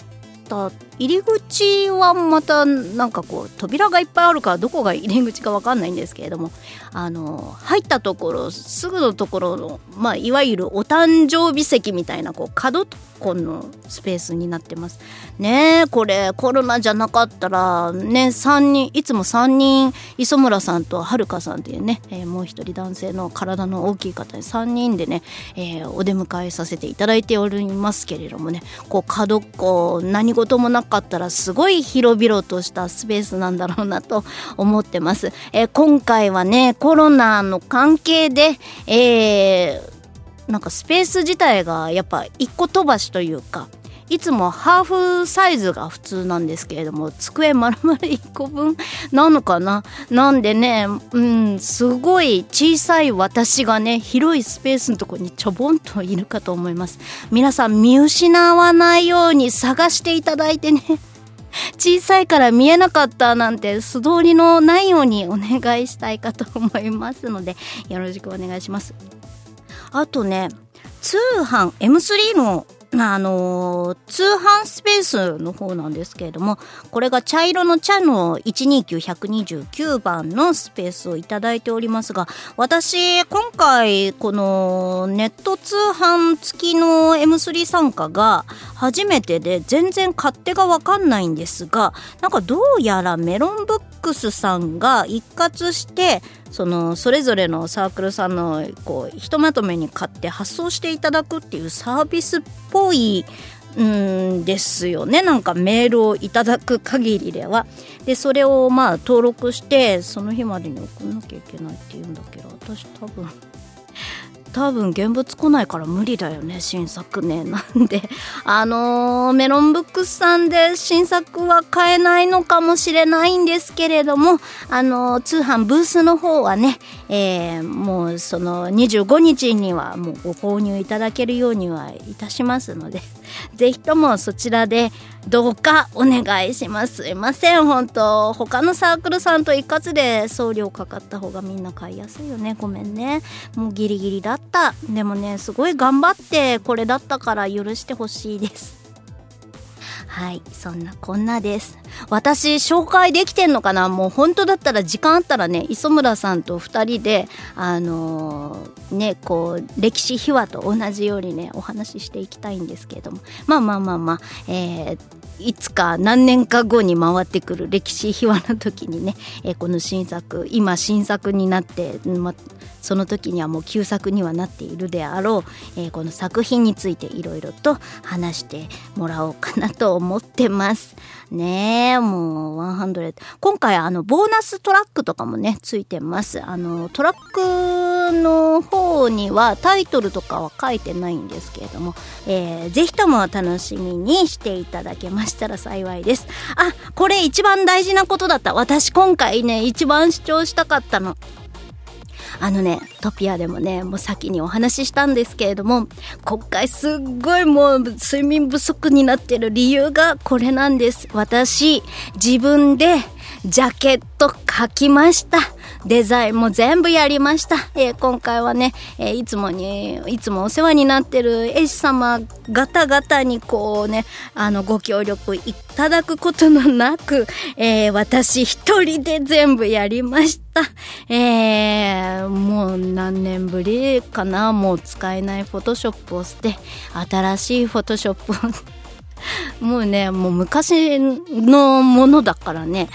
た入り口はまたなんかこう扉がいっぱいあるから、どこが入り口かわかんないんですけれども、あの入ったところすぐのところの、まあ、いわゆるお誕生日席みたいなこう角とこのスペースになってますね。これコロナじゃなかったらね、さんにんいつもさんにん磯村さんとはるかさんっていうね、えー、もう一人男性の体の大きい方にさんにんでね、えー、お出迎えさせていただいておりますけれどもね、こう角っこ何事もなくかったらすごい広々としたスペースなんだろうなと思ってます。えー、今回はねコロナの関係で、えー、なんかスペース自体がやっぱ一個飛ばしというか、いつもハーフサイズが普通なんですけれども、机丸々いっこぶんなのかな。なんでね、うん、すごい小さい私がね、広いスペースのところにちょぼんといるかと思います。皆さん見失わないように探していただいてね、小さいから見えなかったなんて素通りのないようにお願いしたいかと思いますので、よろしくお願いします。あとね、通販 エムスリー のあのー、通販スペースの方なんですけれども、これが茶色の茶のいちにきゅういちにきゅうばんのスペースをいただいておりますが、私今回このネット通販付きの エムスリー 参加が初めてで、全然勝手が分かんないんですが、なんかどうやらメロンブックスさんが一括してそのそれぞれのサークルさんのこうひとまとめに買って発送していただくっていうサービスっぽいんですよね。なんかメールをいただく限りでは。でそれをまあ登録してその日までに送んなきゃいけないっていうんだけど、私多分多分現物来ないから無理だよね、新作ね。なんであのー、メロンブックスさんで新作は買えないのかもしれないんですけれども、あのー、通販ブースの方はね、えー、もうそのにじゅうごにちにはもうご購入いただけるようにはいたしますので、ぜひともそちらでどうかお願いします。すいません、本当他のサークルさんと一括で送料かかった方がみんな買いやすいよね。ごめんね、もうギリギリだった。でもね、すごい頑張ってこれだったから許してほしいです。はい、そんなこんなです。私紹介できてんのかな。もう本当だったら時間あったらね、磯村さんとふたりであのー、ねこう歴史秘話と同じようにねお話ししていきたいんですけれども、まあまあまあまあ、えー、いつか何年か後に回ってくる歴史秘話の時にね、えー、この新作今新作になって、ま、その時にはもう旧作にはなっているであろう、えー、この作品についていろいろと話してもらおうかなと思ってますね。もうひゃく今回あのボーナストラックとかもねついてます。あのトラックの方にはタイトルとかは書いてないんですけれども、えー、ぜひとも楽しみにしていただけましたら幸いです。あ、これ一番大事なことだった。私今回ね一番主張したかったの、あのねトピアでもねもう先にお話ししたんですけれども、今回すっごいもう睡眠不足になってる理由がこれなんです。私自分でジャケット描きました。デザインも全部やりました。えー、今回はね、えー、いつもにいつもお世話になってる絵師様方々にこうねあのご協力いただくことのなく、えー、私一人で全部やりました。えー、もう何年ぶりかな、もう使えないフォトショップを捨て新しいフォトショップをもうねもう昔のものだからね、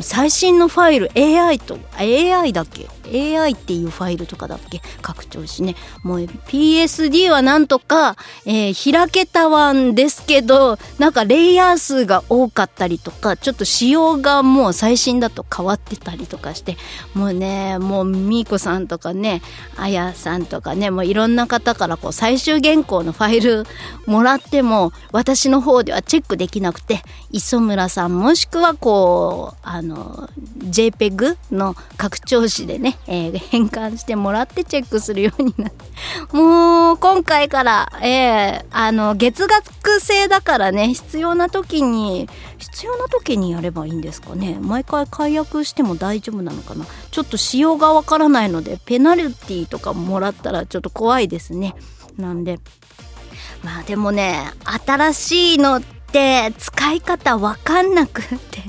最新のファイル エーアイ と エーアイ だっけエーアイ っていうファイルとかだっけ拡張しね、もう ピーエスディー はなんとか、えー、開けたわんですけど、なんかレイヤー数が多かったりとか、ちょっと仕様がもう最新だと変わってたりとかして、もうね、もうみーこさんとかね、あやさんとかね、もういろんな方からこう最終原稿のファイルもらっても私の方ではチェックできなくて、磯村さんもしくはこうあの JPEG の拡張子でね、えー、変換してもらってチェックするようになって、もう今回から、えー、あの月額制だからね、必要な時に必要な時にやればいいんですかね。毎回解約しても大丈夫なのかな。ちょっと仕様がわからないのでペナルティとかもらったらちょっと怖いですね。なんでまあでもね、新しいのって使い方わかんなくって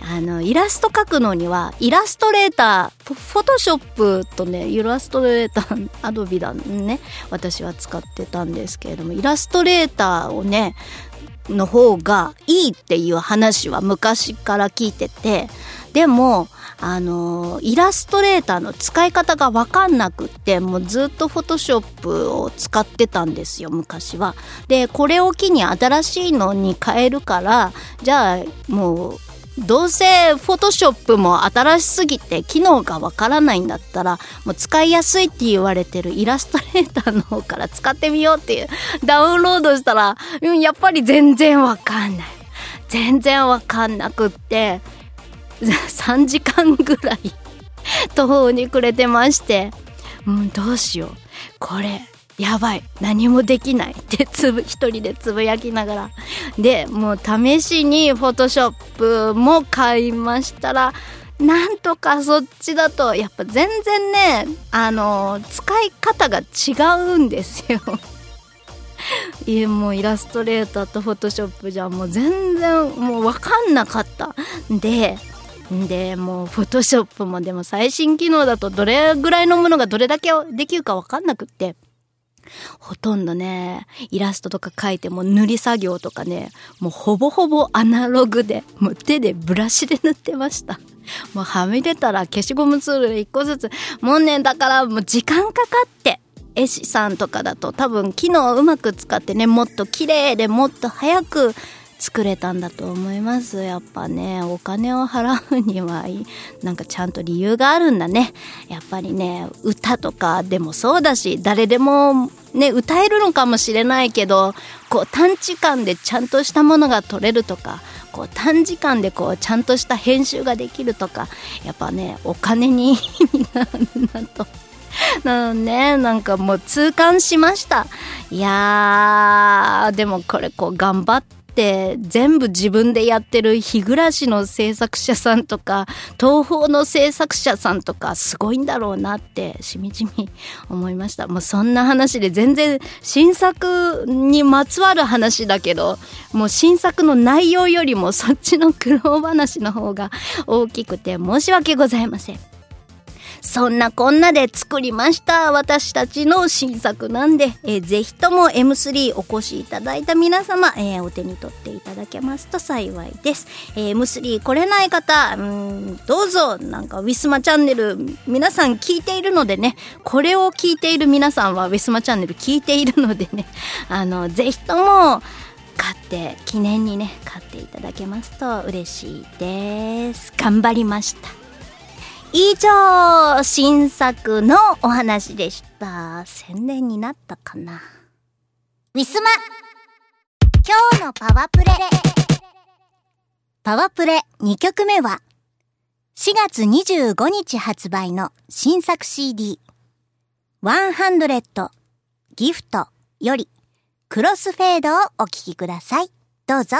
あのイラスト描くのにはイラストレーター、フォトショップとね、イラストレーター、アドビだね、私は使ってたんですけれども、イラストレーターをねの方がいいっていう話は昔から聞いてて、でもあのイラストレーターの使い方が分かんなくって、もうずっとフォトショップを使ってたんですよ昔は。でこれを機に新しいのに変えるから、じゃあもうどうせフォトショップも新しすぎて機能がわからないんだったら、もう使いやすいって言われてるイラストレーターの方から使ってみようっていう、ダウンロードしたらやっぱり全然わかんない、全然わかんなくってさんじかんぐらい途方に暮れてまして、うん、どうしようこれやばい何もできないってつぶ一人でつぶやきながら、でもう試しにフォトショップも買いましたら、なんとかそっちだとやっぱ全然ね、あの使い方が違うんですよいやもうイラストレーターとフォトショップじゃもう全然もう分かんなかったででもうフォトショップもでも最新機能だとどれぐらいのものがどれだけできるか分かんなくって、ほとんどねイラストとか描いても塗り作業とかね、もうほぼほぼアナログで、もう手でブラシで塗ってました。もうはみ出たら消しゴムツールで一個ずつ、もうねだからもう時間かかって、絵師さんとかだと多分機能をうまく使ってね、もっと綺麗でもっと早く作れたんだと思います。やっぱねお金を払うにはなんかちゃんと理由があるんだね。やっぱりね歌とかでもそうだし、誰でもね歌えるのかもしれないけど、こう短時間でちゃんとしたものが撮れるとか、こう短時間でこうちゃんとした編集ができるとか、やっぱねお金になるなとなのね、なんかもう痛感しました。いやーでもこれこう頑張ってで全部自分でやってる日暮の制作者さんとか東宝の制作者さんとかすごいんだろうなってしみじみ思いました。もうそんな話で全然新作にまつわる話だけど、もう新作の内容よりもそっちの苦労話の方が大きくて申し訳ございません。そんなこんなで作りました私たちの新作なんで、えー、ぜひとも エムスリー お越しいただいた皆様、えー、お手に取っていただけますと幸いです。えー、エムスリー 来れない方、うーんどうぞ、なんかウィスマチャンネル皆さん聞いているのでね、これを聞いている皆さんはウィスマチャンネル聞いているのでね、あのぜひとも買って記念にね買っていただけますと嬉しいです。頑張りました。以上、新作のお話でした。宣伝になったかな。ウィスマ。今日のパワプレ。パワプレにきょくめは、しがつにじゅうごにち発売の新作 シーディー、ひゃくギフトよりクロスフェードをお聞きください。どうぞ。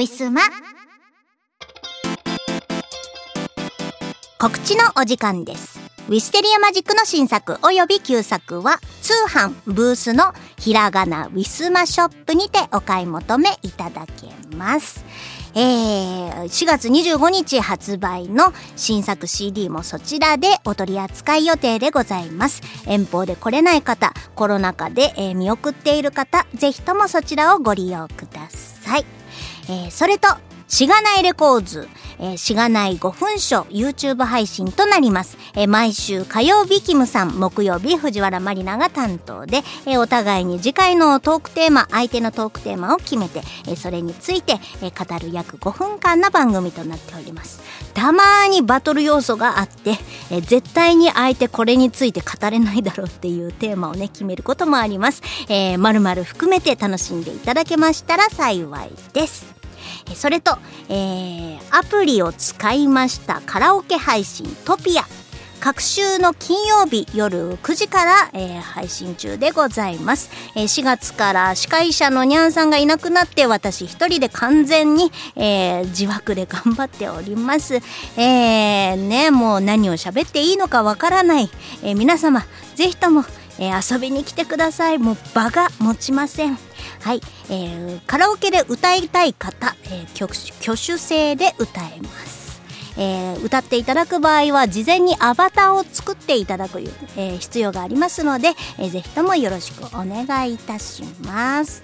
ウィスマ告知のお時間です。ウィステリアマジックの新作および旧作は通販ブースのひらがなウィスマショップにてお買い求めいただけます。えー、しがつにじゅうごにち発売の新作 シーディー もそちらでお取り扱い予定でございます。遠方で来れない方、コロナ禍で、えー、見送っている方、ぜひともそちらをご利用ください。えー、それとしがないレコーズ、えー、しがないごふんショー YouTube 配信となります。えー、毎週火曜日キムさん、木曜日藤原まりなが担当で、えー、お互いに次回のトークテーマ、相手のトークテーマを決めて、えー、それについて、えー、語る約ごふんかんの番組となっております。たまーにバトル要素があって、えー、絶対に相手これについて語れないだろうっていうテーマをね決めることもあります。えー、丸々含めて楽しんでいただけましたら幸いです。それと、えー、アプリを使いましたカラオケ配信トピア、各週の金曜日夜くじから、えー、配信中でございます。えー、しがつから司会者のにゃんさんがいなくなって私一人で完全に、えー、自枠で頑張っております。えー、ね、もう何を喋っていいのかわからない、えー、皆様ぜひとも、えー、遊びに来てください。もう場が持ちません。はい。えー、カラオケで歌いたい方、えー、挙, 挙手制で歌えます。えー、歌っていただく場合は事前にアバターを作っていただく、えー、必要がありますので、えー、ぜひともよろしくお願いいたします。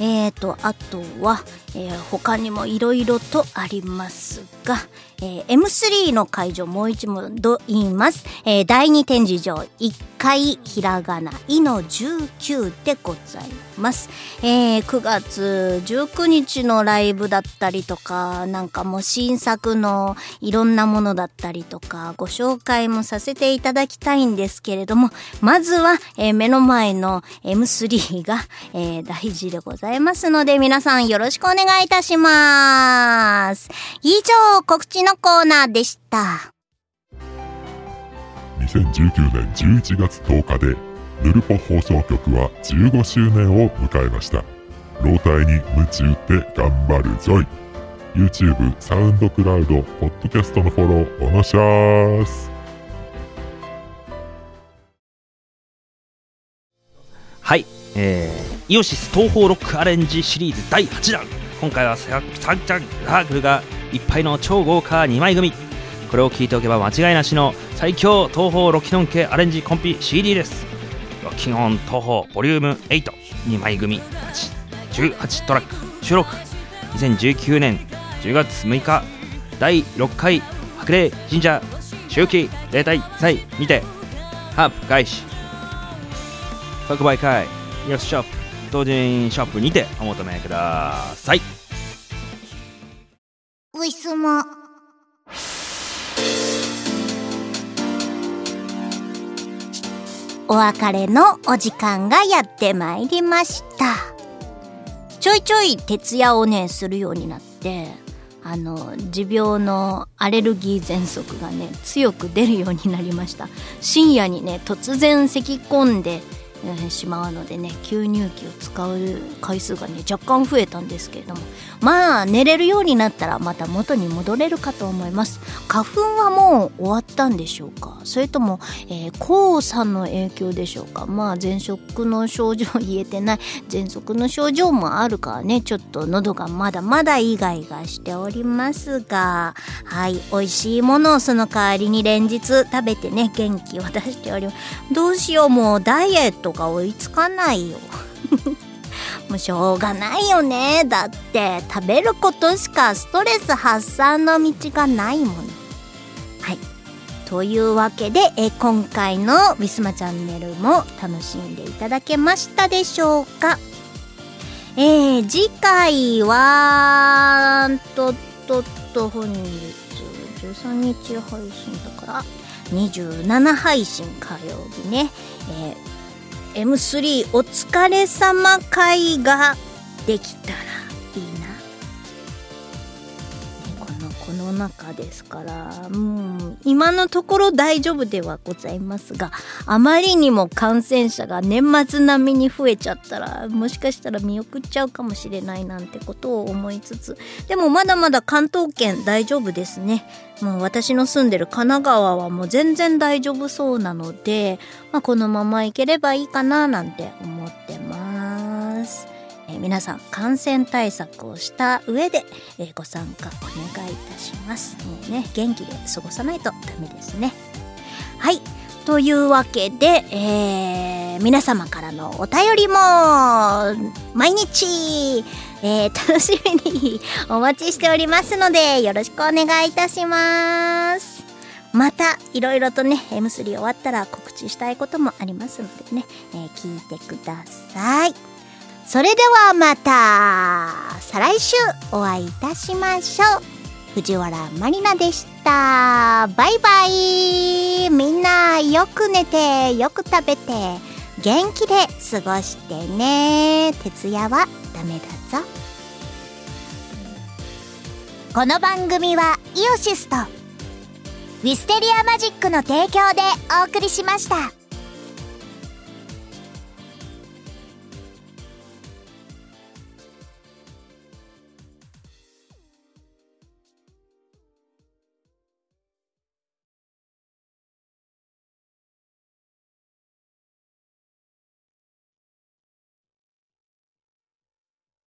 えーと、あとは、えー、他にもいろいろとありますが、えー、エムスリー の会場もう一度言います。えー、だいに展示場いっかいひらがないのじゅうきゅうでございます。えー、くがつじゅうくにちのライブだったりとか、なんかもう新作のいろんなものだったりとかご紹介もさせていただきたいんですけれども、まずは、えー、目の前の エムスリー が、えー、大事でございますので、皆さんよろしくお願いいたします。以上、告知のコーナーでした。にせんじゅうきゅうねんじゅういちがつとおかでぬるぽ放送局はじゅうごしゅうねんを迎えました。老体に鞭打って頑張るぞい。 YouTube、 サウンドクラウド、ポッドキャストのフォローおのしゃーす。はい。えー、イオシス東方ロックアレンジシリーズだいはちだん、今回はサンちゃんラークルがいっぱいの超豪華にまい組。これを聞いておけば間違いなしの最強東方ロキノン系アレンジコンピ シーディー です。ロキノン東方ボリュームはち、 にまい組じゅうはちトラック収録、にせんじゅうきゅうねんじゅうがつむいか、だいろっかい白麗神社秋季例大祭にてハープ開始特売会イオシスショップ当人ショップにてお求めください。ウィスマ。お別れのお時間がやってまいりました。ちょいちょい徹夜をねするようになって、あの持病のアレルギー喘息がね強く出るようになりました。深夜にね突然咳き込んでしまうのでね、吸入器を使う回数がね若干増えたんですけれども、まあ寝れるようになったらまた元に戻れるかと思います。花粉はもう終わったんでしょうか、それとも、えー、黄砂の影響でしょうか。まあ喘息の症状言えてない喘息の症状もあるからね、ちょっと喉がまだまだイガイガしておりますが、はい、美味しいものをその代わりに連日食べてね元気を出しております。どうしよう、もうダイエットが追いつかないよもうしょうがないよね。だって食べることしかストレス発散の道がないもの。はい、というわけで、え今回のウィスマチャンネルも楽しんでいただけましたでしょうか。えー、次回はとっとっと本日じゅうさんにち配信だからにじゅうしち配信火曜日ね、えーエムスリー お疲れ様会ができたらいいな。このこの中ですから、うん、今のところ大丈夫ではございますが、あまりにも感染者が年末並みに増えちゃったら、もしかしたら見送っちゃうかもしれないなんてことを思いつつ、でもまだまだ関東圏大丈夫ですね。もう私の住んでる神奈川はもう全然大丈夫そうなので、まあ、このままいければいいかななんて思ってます。えー、皆さん感染対策をした上で、えー、ご参加お願いいたします。もうね、元気で過ごさないとダメですね。はい、というわけで、えー、皆様からのお便りも毎日、えー、楽しみにお待ちしておりますので、よろしくお願いいたします。またいろいろとね エムスリー 終わったら告知したいこともありますのでね、えー、聞いてください。それではまた再来週お会いいたしましょう。藤原まりなでした。バイバイ。みんなよく寝て、よく食べて、元気で過ごしてね。徹夜はダメだぞ。この番組はイオシスとウィステリアマジックの提供でお送りしました。